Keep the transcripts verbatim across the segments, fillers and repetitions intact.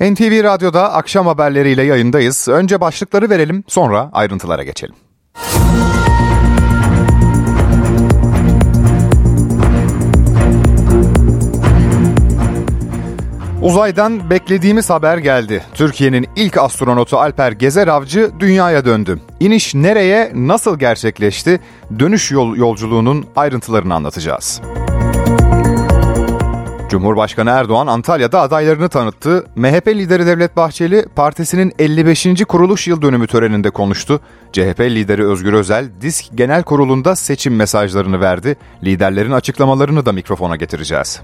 N T V Radyo'da akşam haberleriyle yayındayız. Önce başlıkları verelim, sonra ayrıntılara geçelim. Uzaydan beklediğimiz haber geldi. Türkiye'nin ilk astronotu Alper Gezeravcı dünyaya döndü. İniş nereye, nasıl gerçekleşti? Dönüş yol yolculuğunun ayrıntılarını anlatacağız. Cumhurbaşkanı Erdoğan Antalya'da adaylarını tanıttı. M H P lideri Devlet Bahçeli partisinin elli beşinci kuruluş yıl dönümü töreninde konuştu. C H P lideri Özgür Özel DİSK Genel Kurulu'nda seçim mesajlarını verdi. Liderlerin açıklamalarını da mikrofona getireceğiz.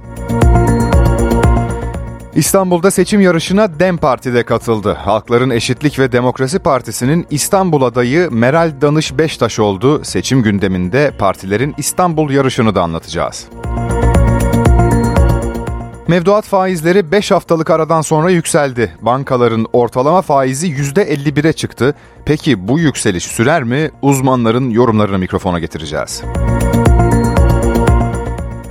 İstanbul'da seçim yarışına DEM Parti de katıldı. Halkların Eşitlik ve Demokrasi Partisi'nin İstanbul adayı Meral Danış Beştaş oldu. Seçim gündeminde partilerin İstanbul yarışını da anlatacağız. Mevduat faizleri beş haftalık aradan sonra yükseldi. Bankaların ortalama faizi yüzde elli bire çıktı. Peki bu yükseliş sürer mi? Uzmanların yorumlarını mikrofona getireceğiz.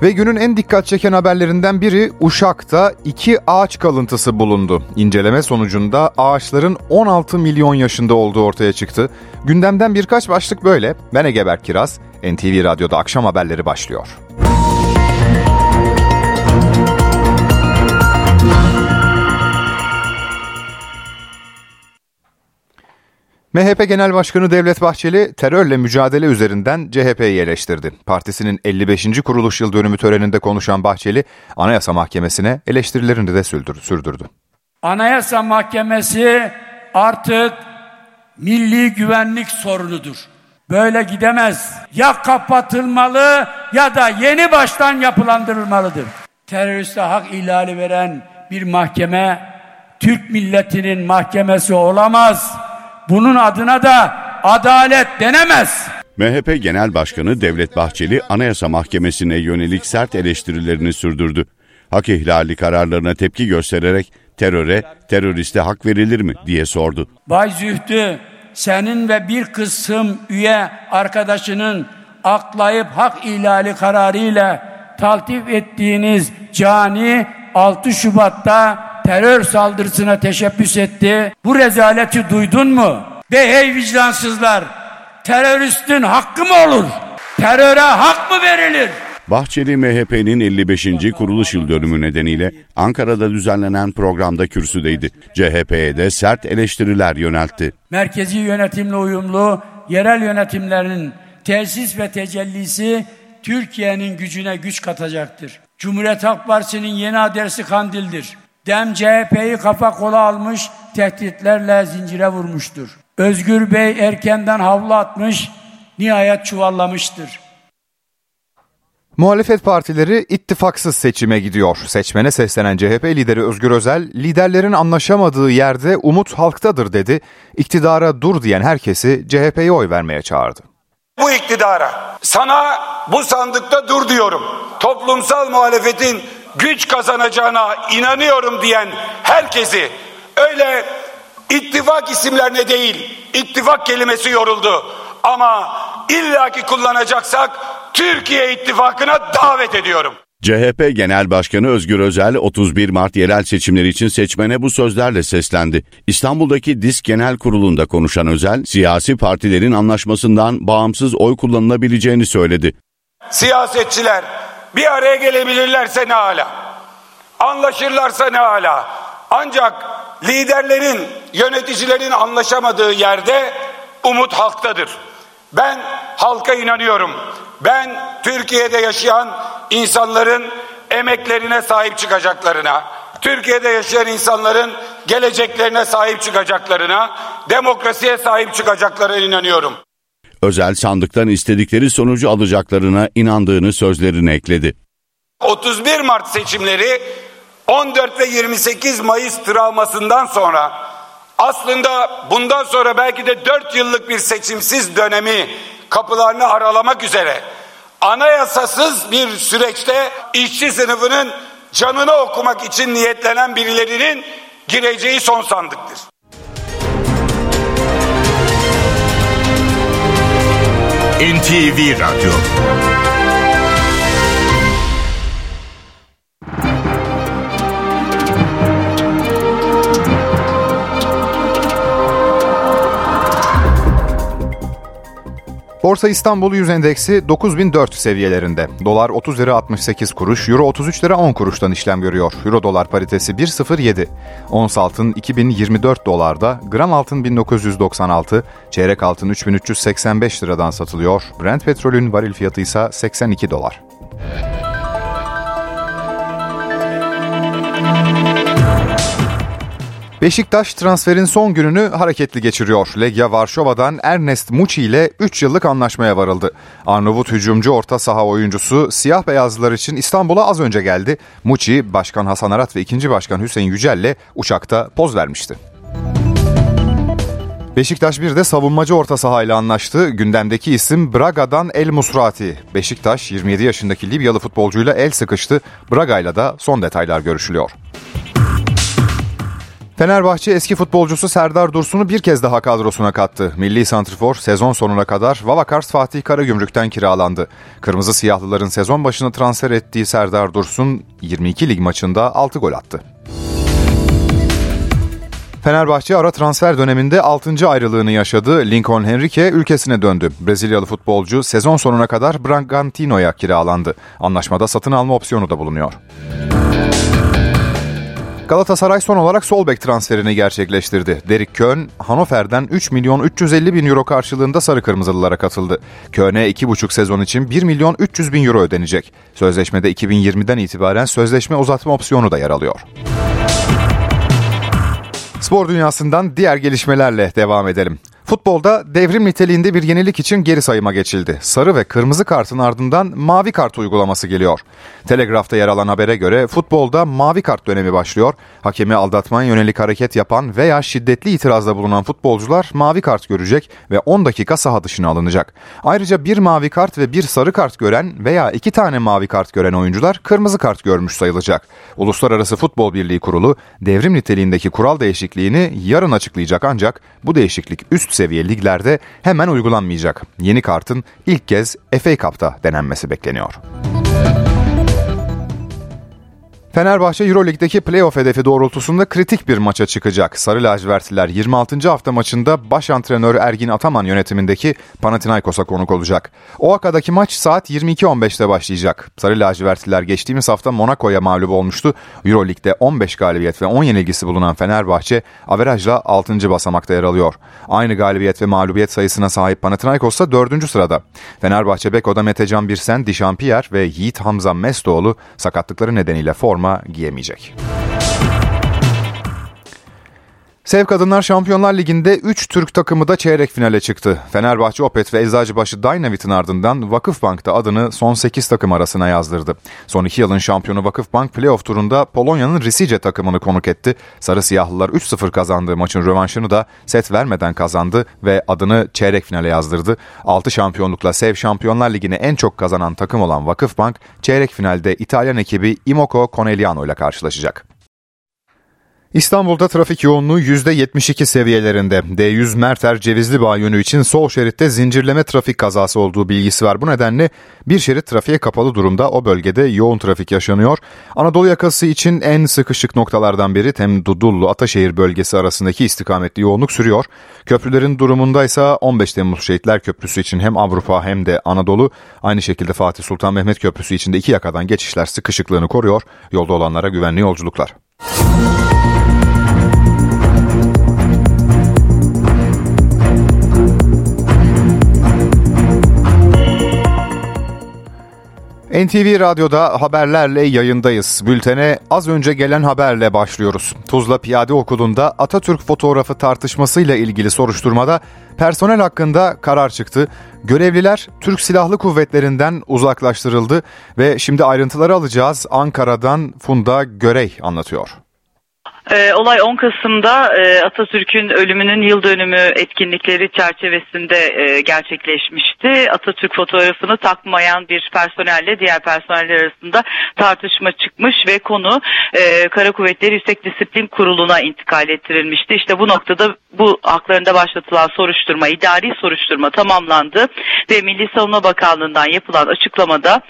Ve günün en dikkat çeken haberlerinden biri Uşak'ta iki ağaç kalıntısı bulundu. İnceleme sonucunda ağaçların on altı milyon yaşında olduğu ortaya çıktı. Gündemden birkaç başlık böyle. Ben Egeber Kiraz, N T V Radyo'da akşam haberleri başlıyor. M H P Genel Başkanı Devlet Bahçeli terörle mücadele üzerinden C H P'yi eleştirdi. Partisinin elli beşinci kuruluş yıl dönümü töreninde konuşan Bahçeli, Anayasa Mahkemesi'ne eleştirilerini de sürdürdü. Anayasa Mahkemesi artık milli güvenlik sorunudur. Böyle gidemez. Ya kapatılmalı ya da yeni baştan yapılandırılmalıdır. Teröriste hak ihlali veren bir mahkeme Türk milletinin mahkemesi olamaz. Bunun adına da adalet denemez. M H P Genel Başkanı Devlet Bahçeli Anayasa Mahkemesi'ne yönelik sert eleştirilerini sürdürdü. Hak ihlali kararlarına tepki göstererek teröre, teröriste hak verilir mi diye sordu. Bay Zühtü, senin ve bir kısım üye arkadaşının aklayıp hak ihlali kararıyla taltif ettiğiniz cani altı Şubat'ta terör saldırısına teşebbüs etti. Bu rezaleti duydun mu? De hey vicdansızlar, teröristin hakkı mı olur? Teröre hak mı verilir? Bahçeli M H P'nin elli beşinci kuruluş yıl dönümü nedeniyle Ankara'da düzenlenen programda kürsüdeydi. C H P'ye de sert eleştiriler yöneltti. Merkezi yönetimle uyumlu yerel yönetimlerin tesis ve tecellisi Türkiye'nin gücüne güç katacaktır. Cumhuriyet Halk Partisi'nin yeni adresi Kandil'dir. DEM C H P'yi kafa kola almış, tehditlerle zincire vurmuştur. Özgür Bey erkenden havlu atmış, nihayet çuvallamıştır. Muhalefet partileri ittifaksız seçime gidiyor. Seçmene seslenen C H P lideri Özgür Özel, liderlerin anlaşamadığı yerde umut halktadır dedi. İktidara dur diyen herkesi C H P'ye oy vermeye çağırdı. Bu iktidara, sana bu sandıkta dur diyorum. Toplumsal muhalefetin güç kazanacağına inanıyorum diyen herkesi öyle ittifak isimlerine değil, ittifak kelimesi yoruldu. Ama illaki kullanacaksak Türkiye ittifakına davet ediyorum. C H P Genel Başkanı Özgür Özel otuz bir Mart yerel seçimleri için seçmene bu sözlerle seslendi. İstanbul'daki DİSK Genel Kurulu'nda konuşan Özel, siyasi partilerin anlaşmasından bağımsız oy kullanılabileceğini söyledi. Siyasetçiler bir araya gelebilirlerse ne âlâ, anlaşırlarsa ne âlâ. Ancak liderlerin, yöneticilerin anlaşamadığı yerde umut halktadır. Ben halka inanıyorum. Ben Türkiye'de yaşayan insanların emeklerine sahip çıkacaklarına, Türkiye'de yaşayan insanların geleceklerine sahip çıkacaklarına, demokrasiye sahip çıkacaklarına inanıyorum. Özel sandıktan istedikleri sonucu alacaklarına inandığını sözlerine ekledi. otuz bir Mart seçimleri on dört ve yirmi sekiz Mayıs travmasından sonra aslında bundan sonra belki de dört yıllık bir seçimsiz dönemi kapılarını aralamak üzere anayasasız bir süreçte işçi sınıfının canını okumak için niyetlenen birilerinin gireceği son sandıktır. N T V Radyo. Borsa İstanbul yüz endeksi dokuz bin dört seviyelerinde. Dolar otuz lira altmış sekiz kuruş, Euro otuz üç lira on kuruştan işlem görüyor. Euro dolar paritesi bir virgül sıfır yedi. Ons altın iki bin yirmi dört dolarda, gram altın bin dokuz yüz doksan altı, çeyrek altın üç bin üç yüz seksen beş liradan satılıyor. Brent petrolün varil fiyatı ise seksen iki dolar. Beşiktaş transferin son gününü hareketli geçiriyor. Legia Varşova'dan Ernest Muçi ile üç yıllık anlaşmaya varıldı. Arnavut hücumcu orta saha oyuncusu siyah beyazlılar için İstanbul'a az önce geldi. Muçi, Başkan Hasan Arat ve ikinci Başkan Hüseyin Yücel ile uçakta poz vermişti. Beşiktaş bir de savunmacı orta sahayla anlaştı. Gündemdeki isim Braga'dan El Musrati. Beşiktaş yirmi yedi yaşındaki Libyalı futbolcuyla el sıkıştı. Braga'yla da son detaylar görüşülüyor. Fenerbahçe eski futbolcusu Serdar Dursun'u bir kez daha kadrosuna kattı. Milli santrfor sezon sonuna kadar Vavakars Fatih Karagümrük'ten kiralandı. Kırmızı siyahlıların sezon başına transfer ettiği Serdar Dursun yirmi iki lig maçında altı gol attı. Fenerbahçe ara transfer döneminde altıncı ayrılığını yaşadı. Lincoln Henrique ülkesine döndü. Brezilyalı futbolcu sezon sonuna kadar Bragantino'ya kiralandı. Anlaşmada satın alma opsiyonu da bulunuyor. Galatasaray son olarak sol bek transferini gerçekleştirdi. Derek Köhn, Hannover'den üç milyon üç yüz elli bin euro karşılığında sarı kırmızılılara katıldı. Köhn'e iki buçuk sezon için bir milyon üç yüz bin euro ödenecek. Sözleşmede iki bin yirmiden itibaren sözleşme uzatma opsiyonu da yer alıyor. Spor dünyasından diğer gelişmelerle devam edelim. Futbolda devrim niteliğinde bir yenilik için geri sayıma geçildi. Sarı ve kırmızı kartın ardından mavi kart uygulaması geliyor. Telegraf'ta yer alan habere göre futbolda mavi kart dönemi başlıyor. Hakemi aldatmaya yönelik hareket yapan veya şiddetli itirazda bulunan futbolcular mavi kart görecek ve on dakika saha dışına alınacak. Ayrıca bir mavi kart ve bir sarı kart gören veya iki tane mavi kart gören oyuncular kırmızı kart görmüş sayılacak. Uluslararası Futbol Birliği Kurulu devrim niteliğindeki kural değişikliğini yarın açıklayacak, ancak bu değişiklik üst seviye liglerde hemen uygulanmayacak. Yeni kartın ilk kez F A Cup'ta denenmesi bekleniyor. Fenerbahçe EuroLeague'deki play-off hedefi doğrultusunda kritik bir maça çıkacak. Sarı lacivertliler yirmi altıncı hafta maçında baş antrenör Ergin Ataman yönetimindeki Panathinaikos'a konuk olacak. Oaka'daki maç saat yirmi iki on beşte başlayacak. Sarı lacivertliler geçtiğimiz hafta Monaco'ya mağlup olmuştu. EuroLeague'de on beş galibiyet ve on yenilgisi bulunan Fenerbahçe, averajla altıncı basamakta yer alıyor. Aynı galibiyet ve mağlubiyet sayısına sahip Panathinaikos ise dördüncü sırada. Fenerbahçe Beko'da Mete Can Birsen, Dişampiyer ve Yiğit Hamza Mestoğlu sakatlıkları nedeniyle forma giyemeyecek. Sev Kadınlar Şampiyonlar Ligi'nde üç Türk takımı da çeyrek finale çıktı. Fenerbahçe Opet ve Eczacıbaşı Dynavit'in ardından Vakıfbank da adını son sekiz takım arasına yazdırdı. Son iki yılın şampiyonu Vakıfbank play-off turunda Polonya'nın Rizice takımını konuk etti. Sarı Siyahlılar üç sıfır kazandığı maçın rövanşını da set vermeden kazandı ve adını çeyrek finale yazdırdı. altı şampiyonlukla Sev Şampiyonlar Ligi'ni en çok kazanan takım olan Vakıfbank, çeyrek finalde İtalyan ekibi Imoco Conegliano ile karşılaşacak. İstanbul'da trafik yoğunluğu yüzde yetmiş iki seviyelerinde. D yüz Merter Cevizlibağ yönü için sol şeritte zincirleme trafik kazası olduğu bilgisi var. Bu nedenle bir şerit trafiğe kapalı durumda. O bölgede yoğun trafik yaşanıyor. Anadolu yakası için en sıkışık noktalardan biri hem Dudullu-Ataşehir bölgesi arasındaki istikametli yoğunluk sürüyor. Köprülerin durumundaysa on beş Temmuz Şehitler Köprüsü için hem Avrupa hem de Anadolu, aynı şekilde Fatih Sultan Mehmet Köprüsü için de iki yakadan geçişler sıkışıklığını koruyor. Yolda olanlara güvenli yolculuklar. N T V Radyo'da haberlerle yayındayız. Bültene az önce gelen haberle başlıyoruz. Tuzla Piyade Okulu'nda Atatürk fotoğrafı tartışmasıyla ilgili soruşturmada personel hakkında karar çıktı. Görevliler Türk Silahlı Kuvvetleri'nden uzaklaştırıldı ve şimdi ayrıntıları alacağız. Ankara'dan Funda Görey anlatıyor. Olay on Kasım'da Atatürk'ün ölümünün yıl dönümü etkinlikleri çerçevesinde gerçekleşmişti. Atatürk fotoğrafını takmayan bir personelle diğer personeller arasında tartışma çıkmış ve konu Kara Kuvvetleri Yüksek Disiplin Kurulu'na intikal ettirilmişti. İşte bu noktada bu haklarında başlatılan soruşturma, idari soruşturma tamamlandı ve Milli Savunma Bakanlığı'ndan yapılan açıklamada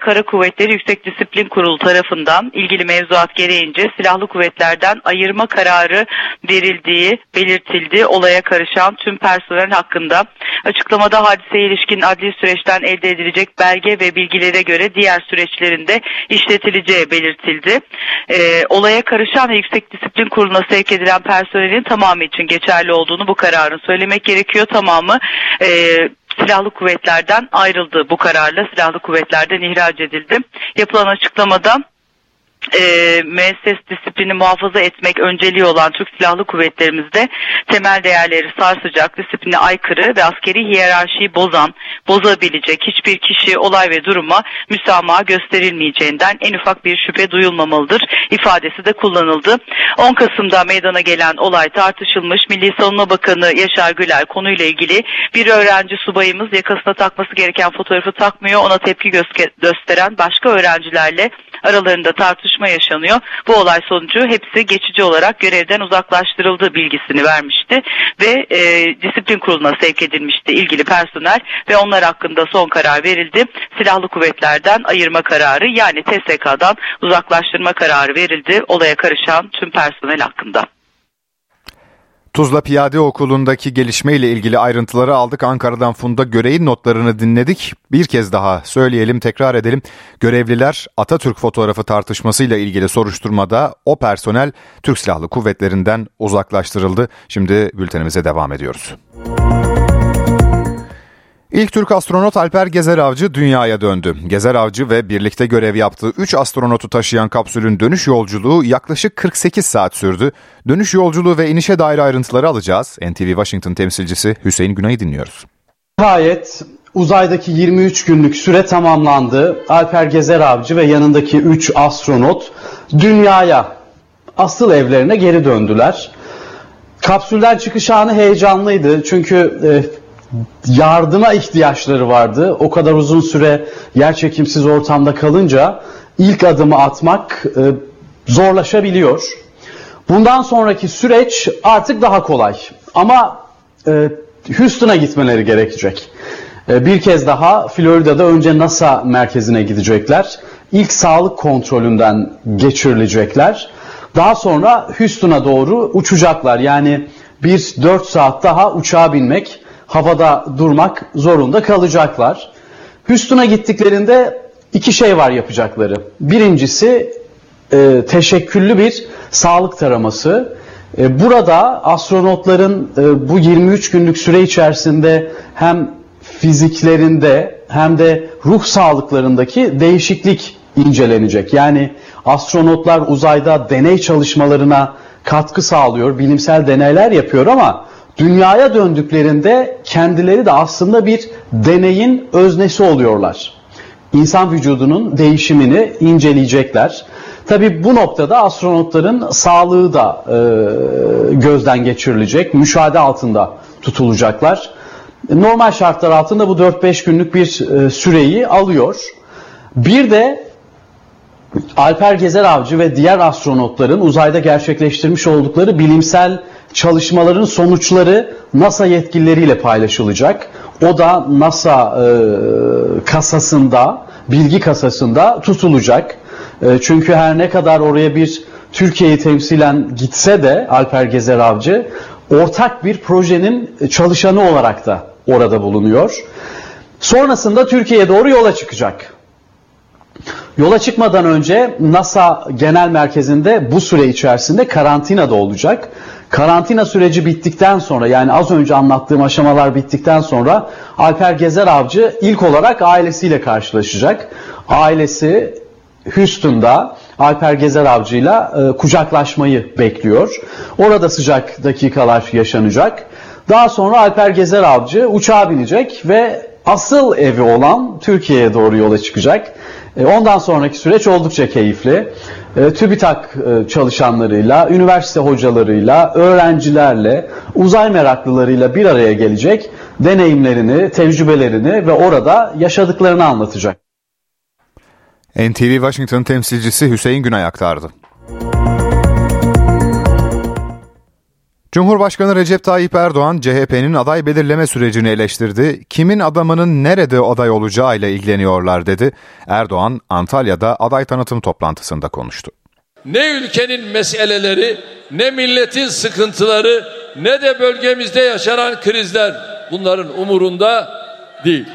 Kara Kuvvetleri Yüksek Disiplin Kurulu tarafından ilgili mevzuat gereğince silahlı kuvvetler görevlerden ayırma kararı verildiği belirtildi. Olaya karışan tüm personel hakkında açıklamada hadiseye ilişkin adli süreçten elde edilecek belge ve bilgilere göre diğer süreçlerinde işletileceği belirtildi. E, olaya karışan ve Yüksek Disiplin Kurulu'na sevk edilen personelin tamamı için geçerli olduğunu bu kararın söylemek gerekiyor. Tamamı e, silahlı kuvvetlerden ayrıldı bu kararla. Silahlı kuvvetlerden ihraç edildi. Yapılan açıklamada E, müesses disiplini muhafaza etmek önceliği olan Türk Silahlı Kuvvetlerimizde temel değerleri sarsacak, disipline aykırı ve askeri hiyerarşiyi bozan, bozabilecek hiçbir kişi, olay ve duruma müsamaha gösterilmeyeceğinden en ufak bir şüphe duyulmamalıdır ifadesi de kullanıldı. on Kasım'da meydana gelen olay tartışılmış. Milli Savunma Bakanı Yaşar Güler konuyla ilgili bir öğrenci subayımız yakasına takması gereken fotoğrafı takmıyor, ona tepki gösteren başka öğrencilerle aralarında tartışma yaşanıyor. Bu olay sonucu hepsi geçici olarak görevden uzaklaştırıldığı bilgisini vermişti ve e, disiplin kuruluna sevk edilmişti ilgili personel ve onlar hakkında son karar verildi. Silahlı kuvvetlerden ayırma kararı, yani T S K'dan uzaklaştırma kararı verildi olaya karışan tüm personel hakkında. Tuzla Piyade Okulu'ndaki gelişmeyle ilgili ayrıntıları aldık. Ankara'dan Funda Görey'in notlarını dinledik. Bir kez daha söyleyelim, tekrar edelim. Görevliler Atatürk fotoğrafı tartışmasıyla ilgili soruşturmada o personel Türk Silahlı Kuvvetleri'nden uzaklaştırıldı. Şimdi bültenimize devam ediyoruz. İlk Türk astronot Alper Gezeravcı dünyaya döndü. Gezeravcı ve birlikte görev yaptığı üç astronotu taşıyan kapsülün dönüş yolculuğu yaklaşık kırk sekiz saat sürdü. Dönüş yolculuğu ve inişe dair ayrıntıları alacağız. N T V Washington temsilcisi Hüseyin Günay'ı dinliyoruz. Nihayet uzaydaki yirmi üç günlük süre tamamlandı. Alper Gezeravcı ve yanındaki üç astronot dünyaya, asıl evlerine geri döndüler. Kapsülden çıkış anı heyecanlıydı çünkü E, yardıma ihtiyaçları vardı. O kadar uzun süre yerçekimsiz ortamda kalınca ilk adımı atmak e, zorlaşabiliyor. Bundan sonraki süreç artık daha kolay. Ama e, Houston'a gitmeleri gerekecek. E, bir kez daha Florida'da önce NASA merkezine gidecekler. İlk sağlık kontrolünden geçirilecekler. Daha sonra Houston'a doğru uçacaklar. Yani bir dört saat daha uçağa binmek, havada durmak zorunda kalacaklar. Houston'a gittiklerinde iki şey var yapacakları. Birincisi e, teşekküllü bir sağlık taraması. E, burada astronotların e, bu yirmi üç günlük süre içerisinde hem fiziklerinde hem de ruh sağlıklarındaki değişiklik incelenecek. Yani astronotlar uzayda deney çalışmalarına katkı sağlıyor, bilimsel deneyler yapıyor ama dünyaya döndüklerinde kendileri de aslında bir deneyin öznesi oluyorlar. İnsan vücudunun değişimini inceleyecekler. Tabii bu noktada astronotların sağlığı da e, gözden geçirilecek, müşahede altında tutulacaklar. Normal şartlar altında bu dört beş günlük bir e, süreyi alıyor. Bir de Alper Gezeravcı ve diğer astronotların uzayda gerçekleştirmiş oldukları bilimsel çalışmaların sonuçları NASA yetkilileriyle paylaşılacak. O da NASA e, kasasında, bilgi kasasında tutulacak. E, çünkü her ne kadar oraya bir Türkiye'yi temsilen gitse de Alper Gezeravcı ortak bir projenin çalışanı olarak da orada bulunuyor. Sonrasında Türkiye'ye doğru yola çıkacak. Yola çıkmadan önce NASA Genel Merkezi'nde bu süre içerisinde karantinada olacak. Karantina süreci bittikten sonra, yani az önce anlattığım aşamalar bittikten sonra Alper Gezeravcı ilk olarak ailesiyle karşılaşacak. Ailesi Houston'da Alper Gezeravcı'yla e, kucaklaşmayı bekliyor. Orada sıcak dakikalar yaşanacak. Daha sonra Alper Gezeravcı uçağa binecek ve asıl evi olan Türkiye'ye doğru yola çıkacak. Ondan sonraki süreç oldukça keyifli. TÜBİTAK çalışanlarıyla, üniversite hocalarıyla, öğrencilerle, uzay meraklılarıyla bir araya gelecek, deneyimlerini, tecrübelerini ve orada yaşadıklarını anlatacak. N T V Washington temsilcisi Hüseyin Günay aktardı. Cumhurbaşkanı Recep Tayyip Erdoğan, C H P'nin aday belirleme sürecini eleştirdi. Kimin adamının nerede aday olacağıyla ilgileniyorlar dedi. Erdoğan, Antalya'da aday tanıtım toplantısında konuştu. Ne ülkenin meseleleri, ne milletin sıkıntıları, ne de bölgemizde yaşanan krizler bunların umurunda değil.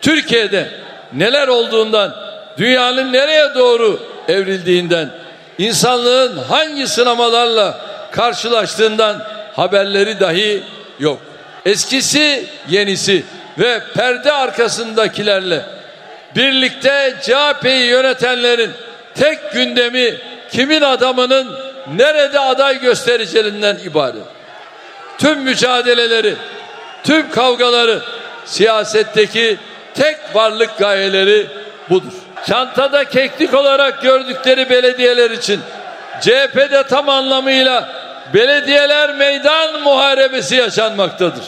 Türkiye'de neler olduğundan, dünyanın nereye doğru evrildiğinden, insanlığın hangi sınamalarla karşılaştığından haberleri dahi yok. Eskisi yenisi ve perde arkasındakilerle birlikte C H P'yi yönetenlerin tek gündemi kimin adamının nerede aday göstereceğinden ibaret. Tüm mücadeleleri, tüm kavgaları, siyasetteki tek varlık gayeleri budur. Çantada keklik olarak gördükleri belediyeler için C H P'de tam anlamıyla belediyeler meydan muharebesi yaşanmaktadır.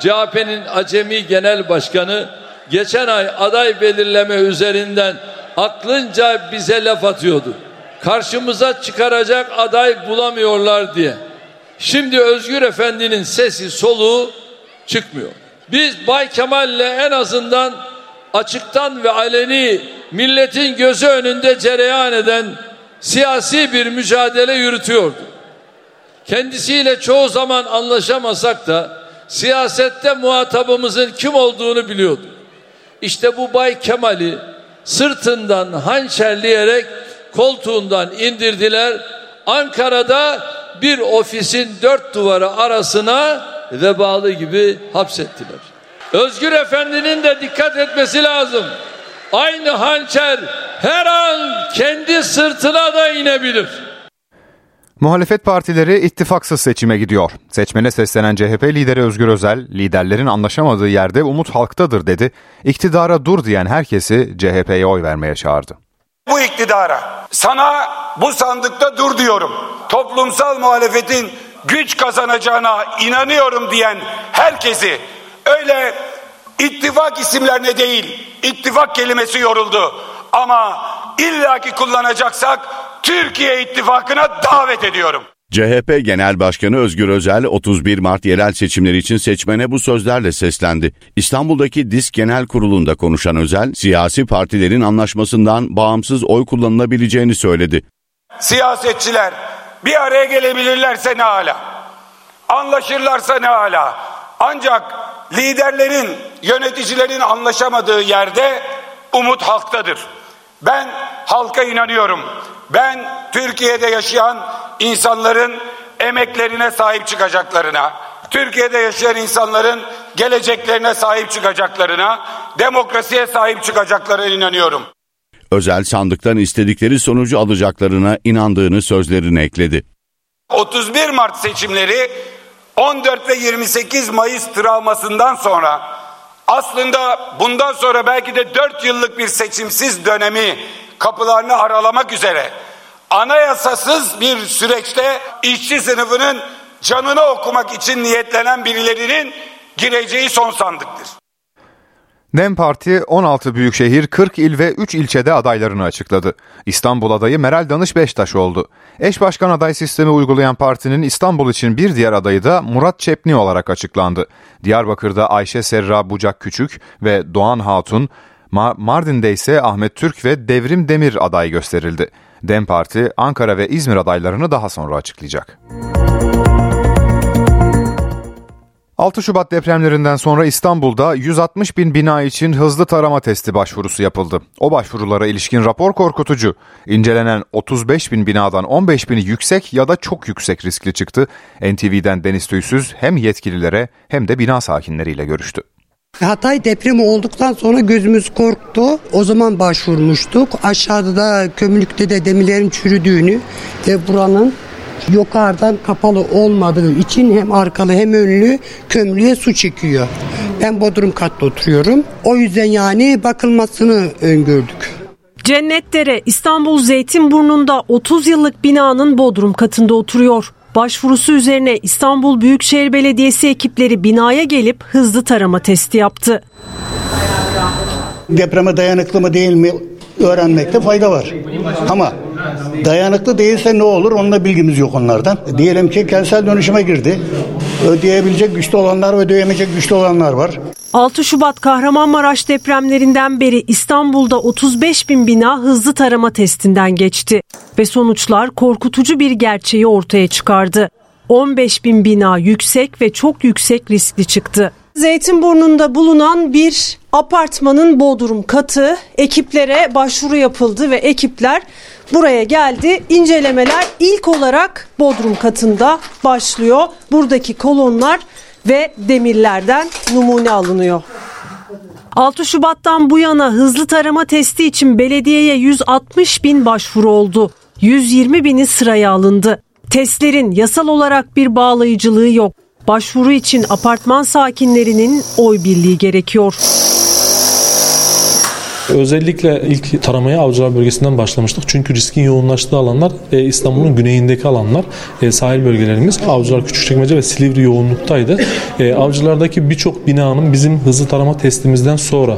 C H P'nin acemi genel başkanı geçen ay aday belirleme üzerinden aklınca bize laf atıyordu. Karşımıza çıkaracak aday bulamıyorlar diye. Şimdi Özgür Efendi'nin sesi soluğu çıkmıyor. Biz Bay Kemal'le en azından açıktan ve aleni milletin gözü önünde cereyan eden siyasi bir mücadele yürütüyordu. Kendisiyle çoğu zaman anlaşamasak da siyasette muhatabımızın kim olduğunu biliyordu. İşte bu Bay Kemal'i sırtından hançerleyerek koltuğundan indirdiler. Ankara'da bir ofisin dört duvarı arasına vebalı gibi hapsettiler. Özgür Efendi'nin de dikkat etmesi lazım. Aynı hançer her an kendi sırtına da inebilir. Muhalefet partileri ittifaksız seçime gidiyor. Seçmene seslenen C H P lideri Özgür Özel, liderlerin anlaşamadığı yerde umut halktadır dedi. İktidara dur diyen herkesi C H P'ye oy vermeye çağırdı. Bu iktidara, sana bu sandıkta dur diyorum. Toplumsal muhalefetin güç kazanacağına inanıyorum diyen herkesi, öyle ittifak isimlerine değil, ittifak kelimesi yoruldu. Ama illaki kullanacaksak Türkiye ittifakına davet ediyorum. C H P Genel Başkanı Özgür Özel otuz bir Mart yerel seçimleri için seçmene bu sözlerle seslendi. İstanbul'daki DİSK Genel Kurulu'nda konuşan Özel, siyasi partilerin anlaşmasından bağımsız oy kullanılabileceğini söyledi. Siyasetçiler bir araya gelebilirlerse ne âlâ, anlaşırlarsa ne âlâ. Ancak liderlerin, yöneticilerin anlaşamadığı yerde umut halktadır. Ben halka inanıyorum. Ben Türkiye'de yaşayan insanların emeklerine sahip çıkacaklarına, Türkiye'de yaşayan insanların geleceklerine sahip çıkacaklarına, demokrasiye sahip çıkacaklarına inanıyorum. Özel sandıktan istedikleri sonucu alacaklarına inandığını sözlerine ekledi. otuz bir Mart seçimleri on dört ve yirmi sekiz Mayıs travmasından sonra aslında bundan sonra belki de dört yıllık bir seçimsiz dönemi kapılarını aralamak üzere anayasasız bir süreçte işçi sınıfının canını okumak için niyetlenen birilerinin gireceği son sandıktır. DEM Parti on altı büyükşehir, kırk il ve üç ilçede adaylarını açıkladı. İstanbul adayı Meral Danış Beştaş oldu. Eş başkan aday sistemi uygulayan partinin İstanbul için bir diğer adayı da Murat Çepni olarak açıklandı. Diyarbakır'da Ayşe Serra Bucak Küçük ve Doğan Hatun, Mardin'de ise Ahmet Türk ve Devrim Demir aday gösterildi. DEM Parti Ankara ve İzmir adaylarını daha sonra açıklayacak. altı Şubat depremlerinden sonra İstanbul'da yüz altmış bin bina için hızlı tarama testi başvurusu yapıldı. O başvurulara ilişkin rapor korkutucu. İncelenen otuz beş bin binadan on beş bini yüksek ya da çok yüksek riskli çıktı. N T V'den Deniz Tüysüz hem yetkililere hem de bina sakinleriyle görüştü. Hatay depremi olduktan sonra gözümüz korktu. O zaman başvurmuştuk. Aşağıda da kömürlükte de demirlerin çürüdüğünü ve buranın yukarıdan kapalı olmadığı için hem arkalı hem önlü kömürlüğe su çekiyor. Ben Bodrum katta oturuyorum. O yüzden yani bakılmasını öngördük. Cennetdere, İstanbul Zeytinburnu'nda otuz yıllık binanın Bodrum katında oturuyor. Başvurusu üzerine İstanbul Büyükşehir Belediyesi ekipleri binaya gelip hızlı tarama testi yaptı. Depreme dayanıklı mı değil mi öğrenmekte fayda var. Ama dayanıklı değilse ne olur? Onunla bilgimiz yok onlardan. Diyelim ki kentsel dönüşüme girdi. Ödeyebilecek güçte olanlar ve ödeyemeyecek güçte olanlar var. altı Şubat Kahramanmaraş depremlerinden beri İstanbul'da otuz beş bin bina hızlı tarama testinden geçti ve sonuçlar korkutucu bir gerçeği ortaya çıkardı. on beş bin bina yüksek ve çok yüksek riskli çıktı. Zeytinburnu'nda bulunan bir apartmanın bodrum katı, ekiplere başvuru yapıldı ve ekipler buraya geldi. İncelemeler ilk olarak bodrum katında başlıyor. Buradaki kolonlar ve demirlerden numune alınıyor. altı Şubat'tan bu yana hızlı tarama testi için belediyeye yüz altmış bin başvuru oldu. yüz yirmi bini sıraya alındı. Testlerin yasal olarak bir bağlayıcılığı yok. Başvuru için apartman sakinlerinin oy birliği gerekiyor. Özellikle ilk taramaya Avcılar bölgesinden başlamıştık. Çünkü riskin yoğunlaştığı alanlar e, İstanbul'un güneyindeki alanlar, e, sahil bölgelerimiz. Avcılar, Küçükçekmece ve Silivri yoğunluktaydı. E, avcılardaki birçok binanın bizim hızlı tarama testimizden sonra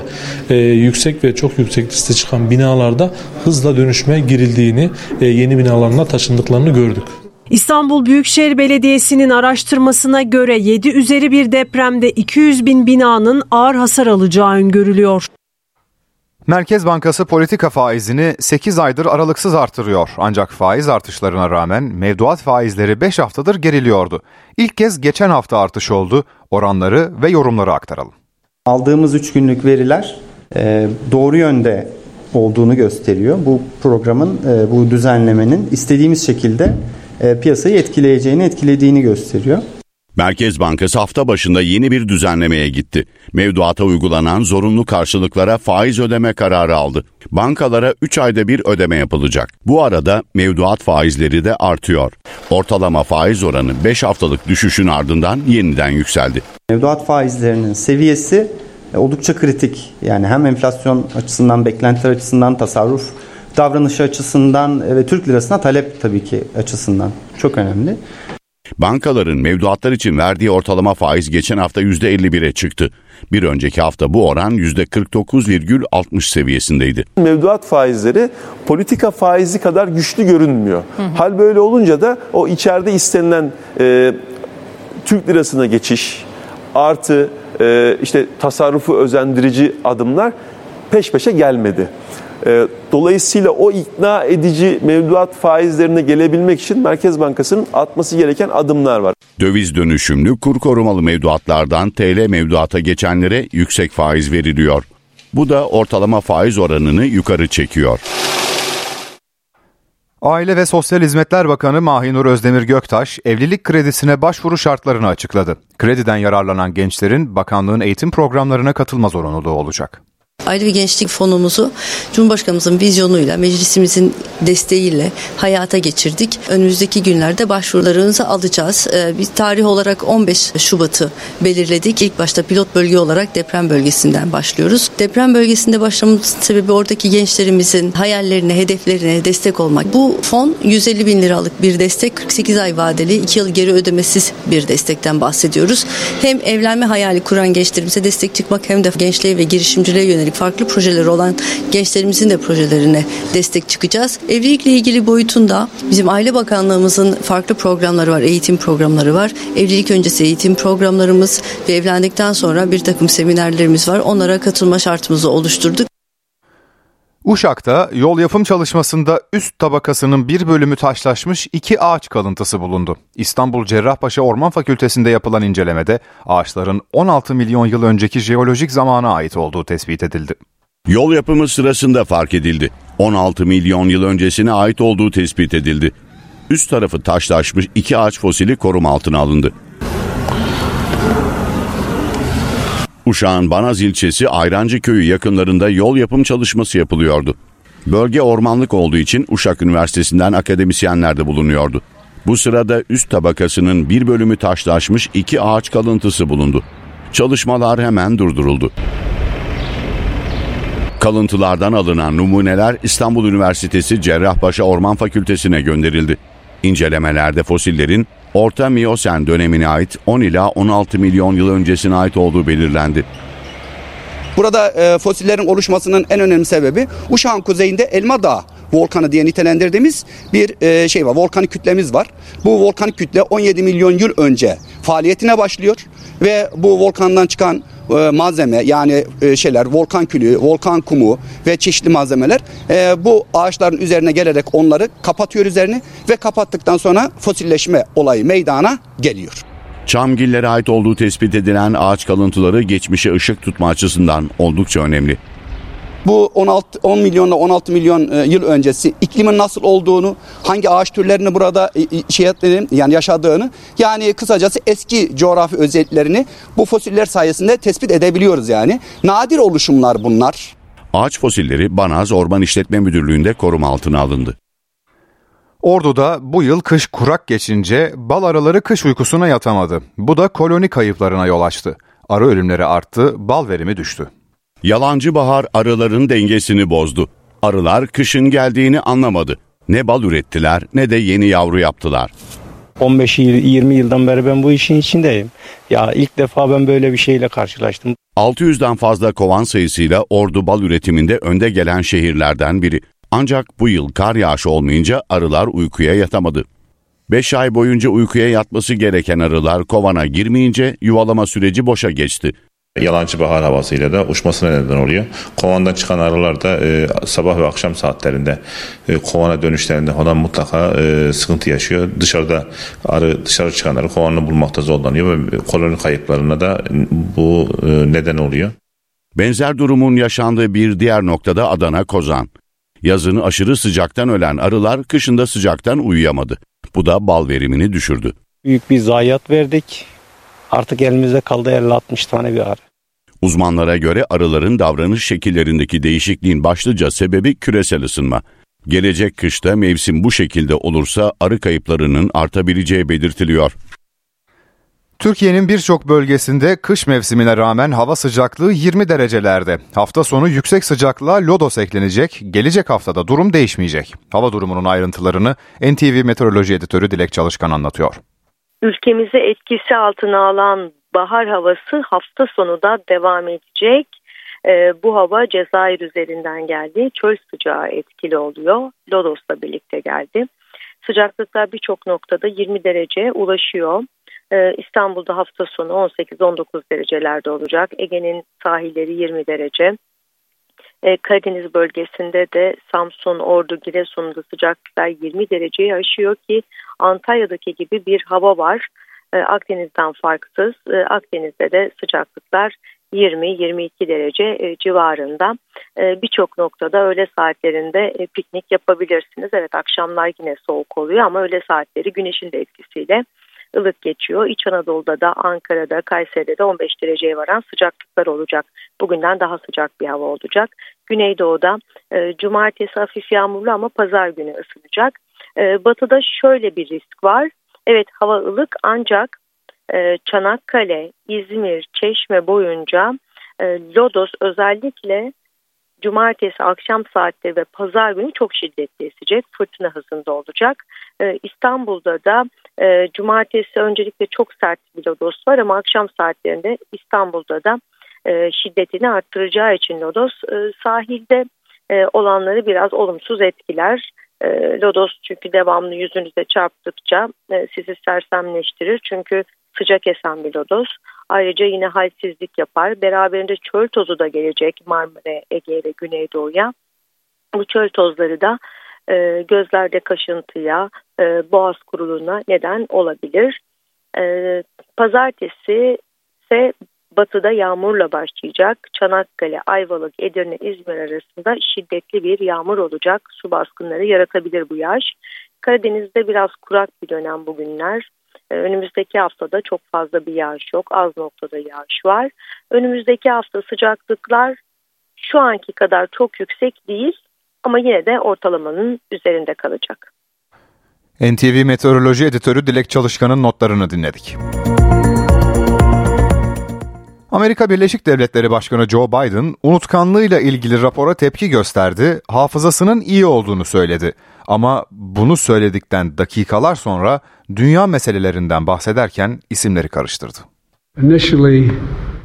e, yüksek ve çok yüksek liste çıkan binalarda hızla dönüşmeye girildiğini, e, yeni binalarına taşındıklarını gördük. İstanbul Büyükşehir Belediyesi'nin araştırmasına göre yedi üzeri bir depremde iki yüz bin binanın ağır hasar alacağı öngörülüyor. Merkez Bankası politika faizini sekiz aydır aralıksız artırıyor. Ancak faiz artışlarına rağmen mevduat faizleri beş haftadır geriliyordu. İlk kez geçen hafta artış oldu. Oranları ve yorumları aktaralım. Aldığımız üç günlük veriler doğru yönde olduğunu gösteriyor. Bu programın, bu düzenlemenin istediğimiz şekilde piyasayı etkileyeceğini, etkilediğini gösteriyor. Merkez Bankası hafta başında yeni bir düzenlemeye gitti. Mevduata uygulanan zorunlu karşılıklara faiz ödeme kararı aldı. Bankalara üç ayda bir ödeme yapılacak. Bu arada mevduat faizleri de artıyor. Ortalama faiz oranı beş haftalık düşüşün ardından yeniden yükseldi. Mevduat faizlerinin seviyesi oldukça kritik. Yani hem enflasyon açısından, beklentiler açısından, tasarruf davranışı açısından ve Türk lirasına talep tabii ki açısından çok önemli. Bankaların mevduatlar için verdiği ortalama faiz geçen hafta yüzde elli bire çıktı. Bir önceki hafta bu oran yüzde kırk dokuz virgül altmış seviyesindeydi. Mevduat faizleri politika faizi kadar güçlü görünmüyor. Hı hı. Hal böyle olunca da o içeride istenilen e, Türk lirasına geçiş artı e, işte tasarrufu özendirici adımlar peş peşe gelmedi. Dolayısıyla o ikna edici mevduat faizlerine gelebilmek için Merkez Bankası'nın atması gereken adımlar var. Döviz dönüşümlü kur korumalı mevduatlardan T L mevduata geçenlere yüksek faiz veriliyor. Bu da ortalama faiz oranını yukarı çekiyor. Aile ve Sosyal Hizmetler Bakanı Mahinur Özdemir Göktaş, evlilik kredisine başvuru şartlarını açıkladı. Krediden yararlanan gençlerin bakanlığın eğitim programlarına katılma zorunluluğu olacak. Aile ve Gençlik Fonumuzu Cumhurbaşkanımızın vizyonuyla, meclisimizin desteğiyle hayata geçirdik. Önümüzdeki günlerde başvurularınızı alacağız. Bir tarih olarak on beş Şubat'ı belirledik. İlk başta pilot bölge olarak deprem bölgesinden başlıyoruz. Deprem bölgesinde başlamamızın sebebi oradaki gençlerimizin hayallerine, hedeflerine destek olmak. Bu fon yüz elli bin liralık bir destek, kırk sekiz ay vadeli, iki yıl geri ödemesiz bir destekten bahsediyoruz. Hem evlenme hayali kuran gençlerimize destek çıkmak hem de gençliğe ve girişimciliğe yönelik farklı projeleri olan gençlerimizin de projelerine destek çıkacağız. Evlilikle ilgili boyutunda bizim Aile Bakanlığımızın farklı programları var, eğitim programları var. Evlilik öncesi eğitim programlarımız ve evlendikten sonra bir takım seminerlerimiz var. Onlara katılma şartımızı oluşturduk. Uşak'ta yol yapım çalışmasında üst tabakasının bir bölümü taşlaşmış iki ağaç kalıntısı bulundu. İstanbul Cerrahpaşa Orman Fakültesi'nde yapılan incelemede ağaçların on altı milyon yıl önceki jeolojik zamana ait olduğu tespit edildi. Yol yapımı sırasında fark edildi. on altı milyon yıl öncesine ait olduğu tespit edildi. Üst tarafı taşlaşmış iki ağaç fosili koruma altına alındı. Uşak'ın Banaz ilçesi Ayrancı Köyü yakınlarında yol yapım çalışması yapılıyordu. Bölge ormanlık olduğu için Uşak Üniversitesi'nden akademisyenler de bulunuyordu. Bu sırada üst tabakasının bir bölümü taşlaşmış iki ağaç kalıntısı bulundu. Çalışmalar hemen durduruldu. Kalıntılardan alınan numuneler İstanbul Üniversitesi Cerrahpaşa Orman Fakültesi'ne gönderildi. İncelemelerde fosillerin Orta Miyosen dönemine ait on ila on altı milyon yıl öncesine ait olduğu belirlendi. Burada e, fosillerin oluşmasının en önemli sebebi Uşak'ın kuzeyinde Elma Dağı volkanı diye nitelendirdiğimiz bir e, şey var. Volkanik kütlemiz var. Bu volkanik kütle on yedi milyon yıl önce faaliyetine başlıyor ve bu volkandan çıkan e, malzeme yani e, şeyler, volkan külü, volkan kumu ve çeşitli malzemeler e, bu ağaçların üzerine gelerek onları kapatıyor üzerini ve kapattıktan sonra fosilleşme olayı meydana geliyor. Çamgillere ait olduğu tespit edilen ağaç kalıntıları geçmişe ışık tutma açısından oldukça önemli. Bu on milyonla on altı milyon yıl öncesi iklimin nasıl olduğunu, hangi ağaç türlerini burada şey ettiğini, yani yaşadığını, yani kısacası eski coğrafi özelliklerini bu fosiller sayesinde tespit edebiliyoruz yani. Nadir oluşumlar bunlar. Ağaç fosilleri Banaz Orman İşletme Müdürlüğü'nde koruma altına alındı. Ordu'da bu yıl kış kurak geçince bal arıları kış uykusuna yatamadı. Bu da koloni kayıplarına yol açtı. Arı ölümleri arttı, bal verimi düştü. Yalancı bahar arıların dengesini bozdu. Arılar kışın geldiğini anlamadı. Ne bal ürettiler ne de yeni yavru yaptılar. on beş yirmi yıldan beri ben bu işin içindeyim. Ya ilk defa ben böyle bir şeyle karşılaştım. altı yüzden fazla kovan sayısıyla Ordu bal üretiminde önde gelen şehirlerden biri. Ancak bu yıl kar yağışı olmayınca arılar uykuya yatamadı. beş ay boyunca uykuya yatması gereken arılar kovana girmeyince yuvalama süreci boşa geçti. Yalancı bahar havasıyla da uçmasına neden oluyor. Kovandan çıkan arılar da e, sabah ve akşam saatlerinde e, kovana dönüşlerinde falan mutlaka e, sıkıntı yaşıyor. Dışarıda arı dışarı çıkanları kovanını bulmakta zorlanıyor ve koloni kayıplarına da bu e, neden oluyor. Benzer durumun yaşandığı bir diğer noktada Adana Kozan. Yazını aşırı sıcaktan ölen arılar kışında sıcaktan uyuyamadı. Bu da bal verimini düşürdü. Büyük bir zayiat verdik. Artık elimizde kaldı elli altmış tane bir arı. Uzmanlara göre arıların davranış şekillerindeki değişikliğin başlıca sebebi küresel ısınma. Gelecek kışta mevsim bu şekilde olursa arı kayıplarının artabileceği belirtiliyor. Türkiye'nin birçok bölgesinde kış mevsimine rağmen hava sıcaklığı yirmi derecelerde. Hafta sonu yüksek sıcaklığa lodos eklenecek, gelecek haftada durum değişmeyecek. Hava durumunun ayrıntılarını N T V Meteoroloji Editörü Dilek Çalışkan anlatıyor. Ülkemizi etkisi altına alan bahar havası hafta sonu da devam edecek. Ee, bu hava Cezayir üzerinden geldi. Çöl sıcağı etkili oluyor. Lodos'la birlikte geldi. Sıcaklıklar birçok noktada yirmi dereceye ulaşıyor. Ee, İstanbul'da hafta sonu on sekiz on dokuz derecelerde olacak. Ege'nin sahilleri yirmi derece. Ee, Karadeniz bölgesinde de Samsun, Ordu, Giresun'da sıcaklıklar yirmi dereceyi aşıyor ki Antalya'daki gibi bir hava var. Ee, Akdeniz'den farksız. Ee, Akdeniz'de de sıcaklıklar yirmi yirmi iki derece e, civarında. Ee, Birçok noktada öğle saatlerinde e, piknik yapabilirsiniz. Evet, akşamlar yine soğuk oluyor ama öğle saatleri güneşin de etkisiyle ılık geçiyor. İç Anadolu'da da, Ankara'da, Kayseri'de de on beş dereceye varan sıcaklıklar olacak. Bugünden daha sıcak bir hava olacak. Güneydoğu'da e, cumartesi hafif yağmurlu ama pazar günü ısınacak. E, batı'da şöyle bir risk var. Evet, hava ılık ancak e, Çanakkale, İzmir, Çeşme boyunca e, lodos özellikle cumartesi akşam saatleri ve pazar günü çok şiddetli esecek. Fırtına hızında olacak. Ee, İstanbul'da da e, cumartesi öncelikle çok sert bir lodos var ama akşam saatlerinde İstanbul'da da e, şiddetini arttıracağı için lodos e, sahilde e, olanları biraz olumsuz etkiler. E, lodos çünkü devamlı yüzünüze çarptıkça e, sizi sersemleştirir. Çünkü sıcak esen bir lodos. Ayrıca yine halsizlik yapar. Beraberinde çöl tozu da gelecek Marmara, Ege ve Güneydoğu'ya. Bu çöl tozları da e, gözlerde kaşıntıya, e, boğaz kuruluğuna neden olabilir. E, Pazartesi ise batıda yağmurla başlayacak. Çanakkale, Ayvalık, Edirne, İzmir arasında şiddetli bir yağmur olacak. Su baskınları yaratabilir bu yağış. Karadeniz'de biraz kurak bir dönem bugünler. Önümüzdeki haftada çok fazla bir yağış yok. Az noktada yağış var. Önümüzdeki hafta sıcaklıklar şu anki kadar çok yüksek değil ama yine de ortalamanın üzerinde kalacak. N T V Meteoroloji Editörü Dilek Çalışkan'ın notlarını dinledik. Amerika Birleşik Devletleri Başkanı Joe Biden, unutkanlığıyla ilgili rapora tepki gösterdi, hafızasının iyi olduğunu söyledi. Ama bunu söyledikten dakikalar sonra dünya meselelerinden bahsederken isimleri karıştırdı.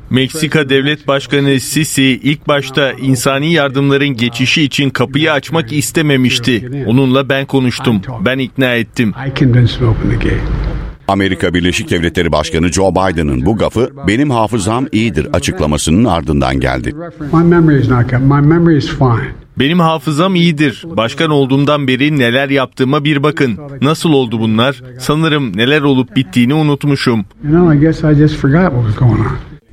Meksika Devlet Başkanı Sisi ilk başta insani yardımların geçişi için kapıyı açmak istememişti. Onunla ben konuştum, ben ikna ettim. Amerika Birleşik Devletleri Başkanı Joe Biden'ın bu gafı "benim hafızam iyidir" açıklamasının ardından geldi. Benim hafızam iyidir. Başkan olduğumdan beri neler yaptığıma bir bakın. Nasıl oldu bunlar? Sanırım neler olup bittiğini unutmuşum.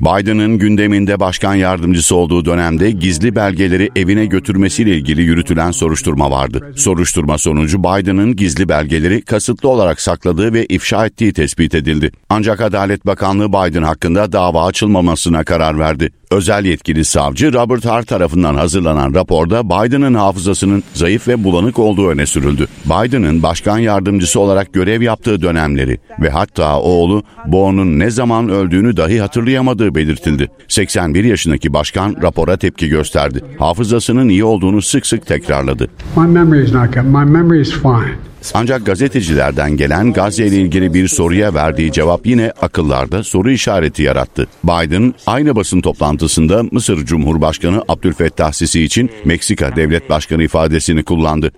Biden'ın gündeminde başkan yardımcısı olduğu dönemde gizli belgeleri evine götürmesiyle ilgili yürütülen soruşturma vardı. Soruşturma sonucu Biden'ın gizli belgeleri kasıtlı olarak sakladığı ve ifşa ettiği tespit edildi. Ancak Adalet Bakanlığı Biden hakkında dava açılmamasına karar verdi. Özel yetkili savcı Robert Hart tarafından hazırlanan raporda Biden'ın hafızasının zayıf ve bulanık olduğu öne sürüldü. Biden'ın başkan yardımcısı olarak görev yaptığı dönemleri ve hatta oğlu Boğ'un ne zaman öldüğünü dahi hatırlayamadığı belirtildi. seksen bir yaşındaki başkan rapora tepki gösterdi. Hafızasının iyi olduğunu sık sık tekrarladı. Ancak gazetecilerden gelen Gazze ile ilgili bir soruya verdiği cevap yine akıllarda soru işareti yarattı. Biden aynı basın toplantısında Mısır Cumhurbaşkanı Abdülfettah Sisi için Meksika Devlet Başkanı ifadesini kullandı.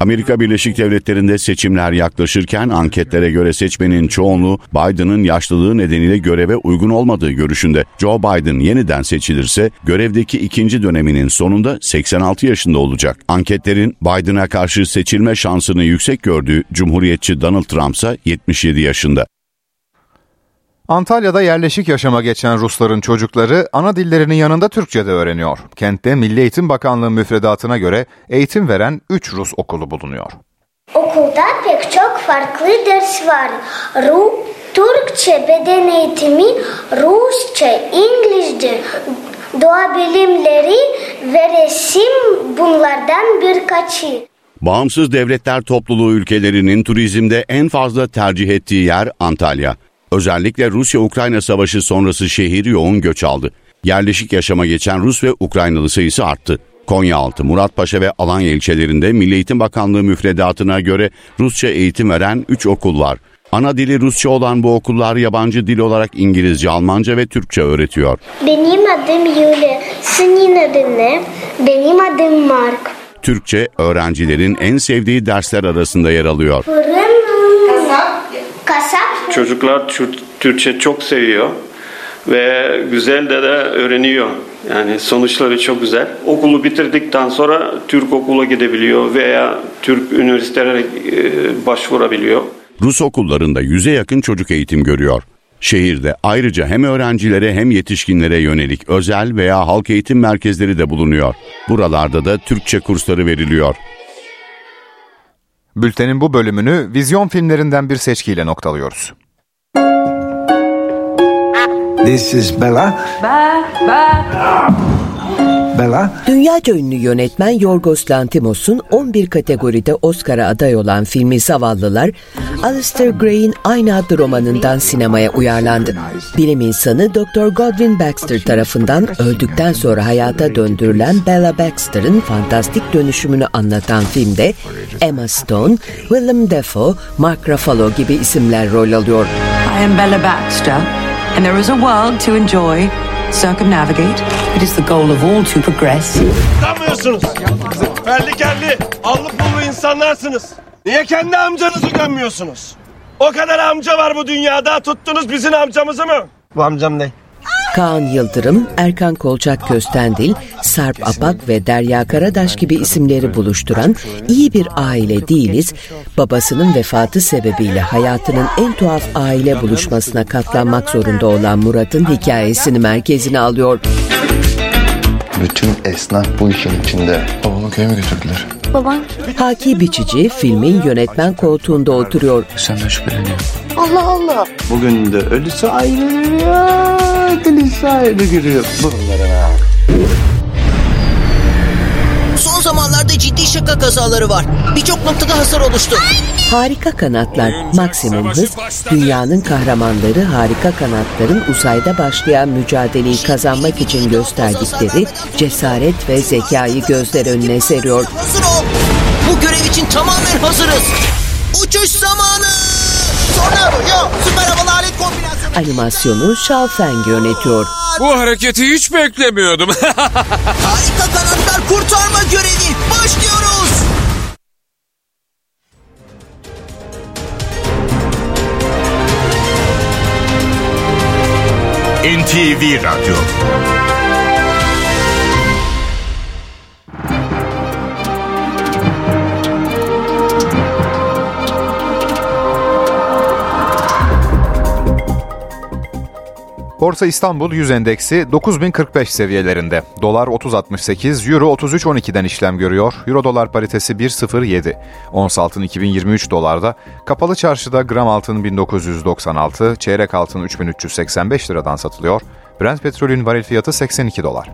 Amerika Birleşik Devletleri'nde seçimler yaklaşırken anketlere göre seçmenin çoğunluğu Biden'ın yaşlılığı nedeniyle göreve uygun olmadığı görüşünde. Joe Biden yeniden seçilirse görevdeki ikinci döneminin sonunda seksen altı yaşında olacak. Anketlerin Biden'a karşı seçilme şansını yüksek gördüğü Cumhuriyetçi Donald Trump ise yetmiş yedi yaşında. Antalya'da yerleşik yaşama geçen Rusların çocukları ana dillerinin yanında Türkçe de öğreniyor. Kentte Milli Eğitim Bakanlığı müfredatına göre eğitim veren üç Rus okulu bulunuyor. Okulda pek çok farklı ders var. Ru, Türkçe, beden eğitimi, Rusça, İngilizce, doğa bilimleri ve resim bunlardan birkaçı. Bağımsız Devletler Topluluğu ülkelerinin turizmde en fazla tercih ettiği yer Antalya. Özellikle Rusya-Ukrayna savaşı sonrası şehir yoğun göç aldı. Yerleşik yaşama geçen Rus ve Ukraynalı sayısı arttı. Konyaaltı, Muratpaşa ve Alanya ilçelerinde Milli Eğitim Bakanlığı müfredatına göre Rusça eğitim veren üç okul var. Ana dili Rusça olan bu okullar yabancı dil olarak İngilizce, Almanca ve Türkçe öğretiyor. Benim adım Yule, senin adın ne? Benim adım Mark. Türkçe öğrencilerin en sevdiği dersler arasında yer alıyor. Kasap. Çocuklar Türkçe çok seviyor ve güzel de de öğreniyor. Yani sonuçları çok güzel. Okulu bitirdikten sonra Türk okula gidebiliyor veya Türk üniversitelere başvurabiliyor. Rus okullarında yüze yakın çocuk eğitim görüyor. Şehirde ayrıca hem öğrencilere hem yetişkinlere yönelik özel veya halk eğitim merkezleri de bulunuyor. Buralarda da Türkçe kursları veriliyor. Bültenin bu bölümünü vizyon filmlerinden bir seçkiyle noktalıyoruz. This is Bella. Ba, ba. Bella. Dünyaca ünlü yönetmen Yorgos Lanthimos'un on bir kategoride Oscar'a aday olan filmi Zavallılar, Alistair Gray'in aynı adlı romanından sinemaya uyarlandı. Bilim insanı doktor Godwin Baxter tarafından öldükten sonra hayata döndürülen Bella Baxter'ın fantastik dönüşümünü anlatan filmde Emma Stone, Willem Dafoe, Mark Ruffalo gibi isimler rol alıyor. I am Bella Baxter and there is a world to enjoy. Circumnavigate. It is the goal of all to progress. Anlamıyorsunuz. Ferli kerli, allı pullu insanlarsınız. Niye kendi amcanızı gömmüyorsunuz? O kadar amca var bu dünyada. Tuttunuz bizim amcamızı mı? Bu amcam ne? Kaan Yıldırım, Erkan Kolçak Köstendil, Sarp Apak ve Derya Karadaş gibi isimleri buluşturan iyi bir aile değiliz, babasının vefatı sebebiyle hayatının en tuhaf aile buluşmasına katlanmak zorunda olan Murat'ın hikayesini merkezine alıyor. Bütün esnaf bu işin içinde. Babamı köye mi götürdüler? Baban. Haki Biçici filmin yönetmen koltuğunda oturuyor. Senden şüpheleniyorum. Allah Allah. Bugün de ölüsü ayrılıyor, dilisi ayrı giriyor. Bunlara bak. Son zamanlarda ciddi şaka kazaları var. Birçok noktada hasar oluştu. Harika Kanatlar, Maksimum Hız, dünyanın kahramanları harika kanatların uzayda başlayan mücadeleyi kazanmak için gösterdikleri cesaret ve zekayı gözler önüne seriyor. Hazır ol. Bu görev için tamamen hazırız. Uçuş zamanı. Tornado, yo, süper havalı alet kombinasyonu. Animasyonu Şalfeng yönetiyor. Bu hareketi hiç beklemiyordum. Harika Kanatlar kurtarma görevi. Başlıyoruz. N T V Radyo. Borsa İstanbul yüz endeksi dokuz bin kırk beş seviyelerinde. Dolar otuz altmış sekiz, Euro otuz üç on iki'den işlem görüyor. Euro dolar paritesi bir nokta sıfır yedi. Ons altın iki bin yirmi üç dolarda. Kapalı çarşıda gram altın bin dokuz yüz doksan altı, çeyrek altın üç bin üç yüz seksen beş liradan satılıyor. Brent petrolün varil fiyatı seksen iki dolar.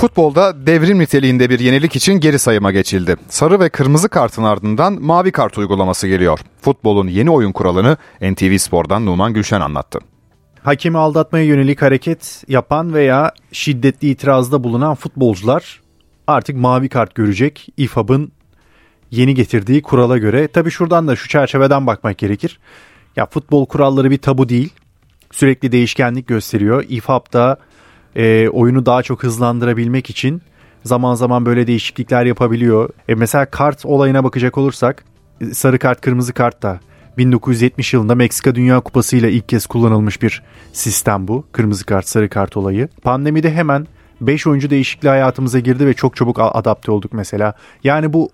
Futbolda devrim niteliğinde bir yenilik için geri sayıma geçildi. Sarı ve kırmızı kartın ardından mavi kart uygulaması geliyor. Futbolun yeni oyun kuralını N T V Spor'dan Numan Gülşen anlattı. Hakemi aldatmaya yönelik hareket yapan veya şiddetli itirazda bulunan futbolcular artık mavi kart görecek. İFAB'ın yeni getirdiği kurala göre. Tabii şuradan da şu çerçeveden bakmak gerekir. Ya futbol kuralları bir tabu değil. Sürekli değişkenlik gösteriyor. İFAB'da E, oyunu daha çok hızlandırabilmek için zaman zaman böyle değişiklikler yapabiliyor. E, mesela kart olayına bakacak olursak sarı kart kırmızı kart da bin dokuz yüz yetmiş yılında Meksika Dünya Kupası ile ilk kez kullanılmış bir sistem bu. Kırmızı kart sarı kart olayı. Pandemide hemen beş oyuncu değişikliği hayatımıza girdi ve çok çabuk adapte olduk mesela. Yani bu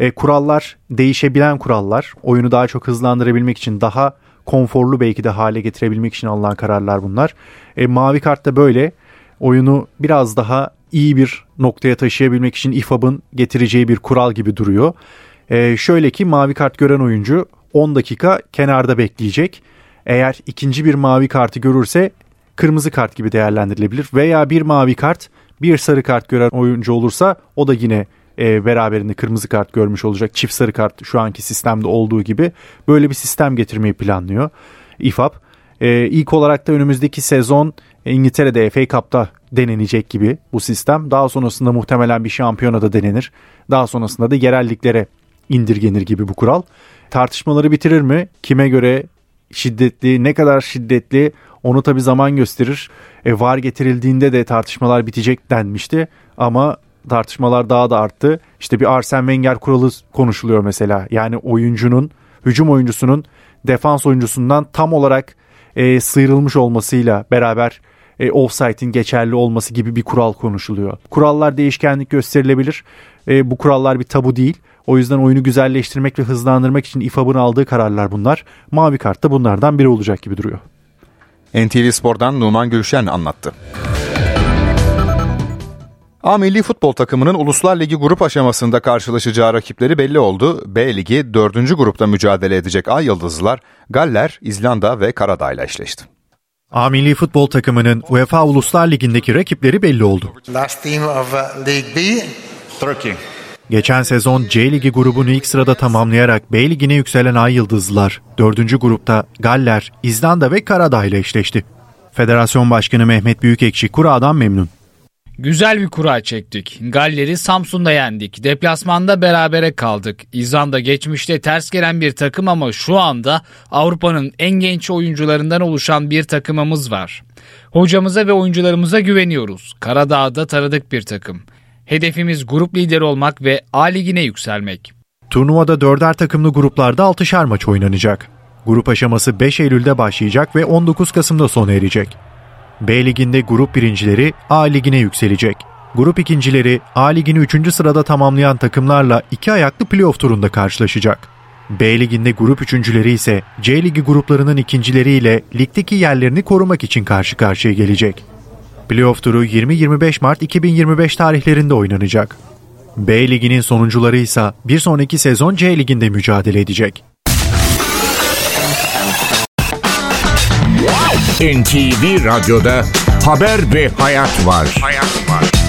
e, kurallar değişebilen kurallar. Oyunu daha çok hızlandırabilmek için daha konforlu belki de hale getirebilmek için alınan kararlar bunlar. E, mavi kart da böyle. Oyunu biraz daha iyi bir noktaya taşıyabilmek için İFAB'ın getireceği bir kural gibi duruyor. Ee, şöyle ki mavi kart gören oyuncu on dakika kenarda bekleyecek. Eğer ikinci bir mavi kartı görürse kırmızı kart gibi değerlendirilebilir. Veya bir mavi kart bir sarı kart gören oyuncu olursa o da yine e, beraberinde kırmızı kart görmüş olacak. Çift sarı kart şu anki sistemde olduğu gibi böyle bir sistem getirmeyi planlıyor İFAB. Ee, ilk olarak da önümüzdeki sezon İngiltere'de F A Cup'ta denenecek gibi bu sistem. Daha sonrasında muhtemelen bir şampiyonada denenir. Daha sonrasında da yerel liglere indirgenir gibi bu kural. Tartışmaları bitirir mi? Kime göre şiddetli, ne kadar şiddetli onu tabii zaman gösterir. E, V A R getirildiğinde de tartışmalar bitecek denmişti ama tartışmalar daha da arttı. İşte bir Arsene Wenger kuralı konuşuluyor mesela. Yani oyuncunun, hücum oyuncusunun defans oyuncusundan tam olarak E, sıyrılmış olmasıyla beraber e, offside'in geçerli olması gibi bir kural konuşuluyor. Kurallar değişkenlik gösterilebilir. E, bu kurallar bir tabu değil. O yüzden oyunu güzelleştirmek ve hızlandırmak için İFAB'ın aldığı kararlar bunlar. Mavi kart da bunlardan biri olacak gibi duruyor. N T V Spor'dan Numan Gülşen anlattı. A milli futbol takımının Uluslar Ligi grup aşamasında karşılaşacağı rakipleri belli oldu. B Ligi dördüncü grupta mücadele edecek Ay Yıldızlılar, Galler, İzlanda ve Karadağ'la eşleşti. A milli futbol takımının UEFA Uluslar Ligi'ndeki rakipleri belli oldu. Geçen sezon C Ligi grubunu ilk sırada tamamlayarak B Ligi'ne yükselen Ay Yıldızlılar, dördüncü grupta Galler, İzlanda ve Karadağ'la eşleşti. Federasyon Başkanı Mehmet Büyükekşi kuradan memnun. Güzel bir kura çektik. Galler'i Samsun'da yendik. Deplasmanda berabere kaldık. İzlanda geçmişte ters gelen bir takım ama şu anda Avrupa'nın en genç oyuncularından oluşan bir takımımız var. Hocamıza ve oyuncularımıza güveniyoruz. Karadağ'da taradık bir takım. Hedefimiz grup lideri olmak ve A Ligi'ne yükselmek. Turnuvada dörder takımlı gruplarda altışar maç oynanacak. Grup aşaması beş Eylül'de başlayacak ve on dokuz Kasım'da sona erecek. B Ligi'nde grup birincileri A Ligi'ne yükselecek. Grup ikincileri A Ligi'ni üçüncü sırada tamamlayan takımlarla iki ayaklı playoff turunda karşılaşacak. B Ligi'nde grup üçüncüleri ise C Ligi gruplarının ikincileriyle ligdeki yerlerini korumak için karşı karşıya gelecek. Playoff turu yirmi yirmi beş Mart iki bin yirmi beş tarihlerinde oynanacak. B Ligi'nin sonuncuları ise bir sonraki sezon C Ligi'nde mücadele edecek. N T V Radyo'da haber ve hayat var. Hayat var.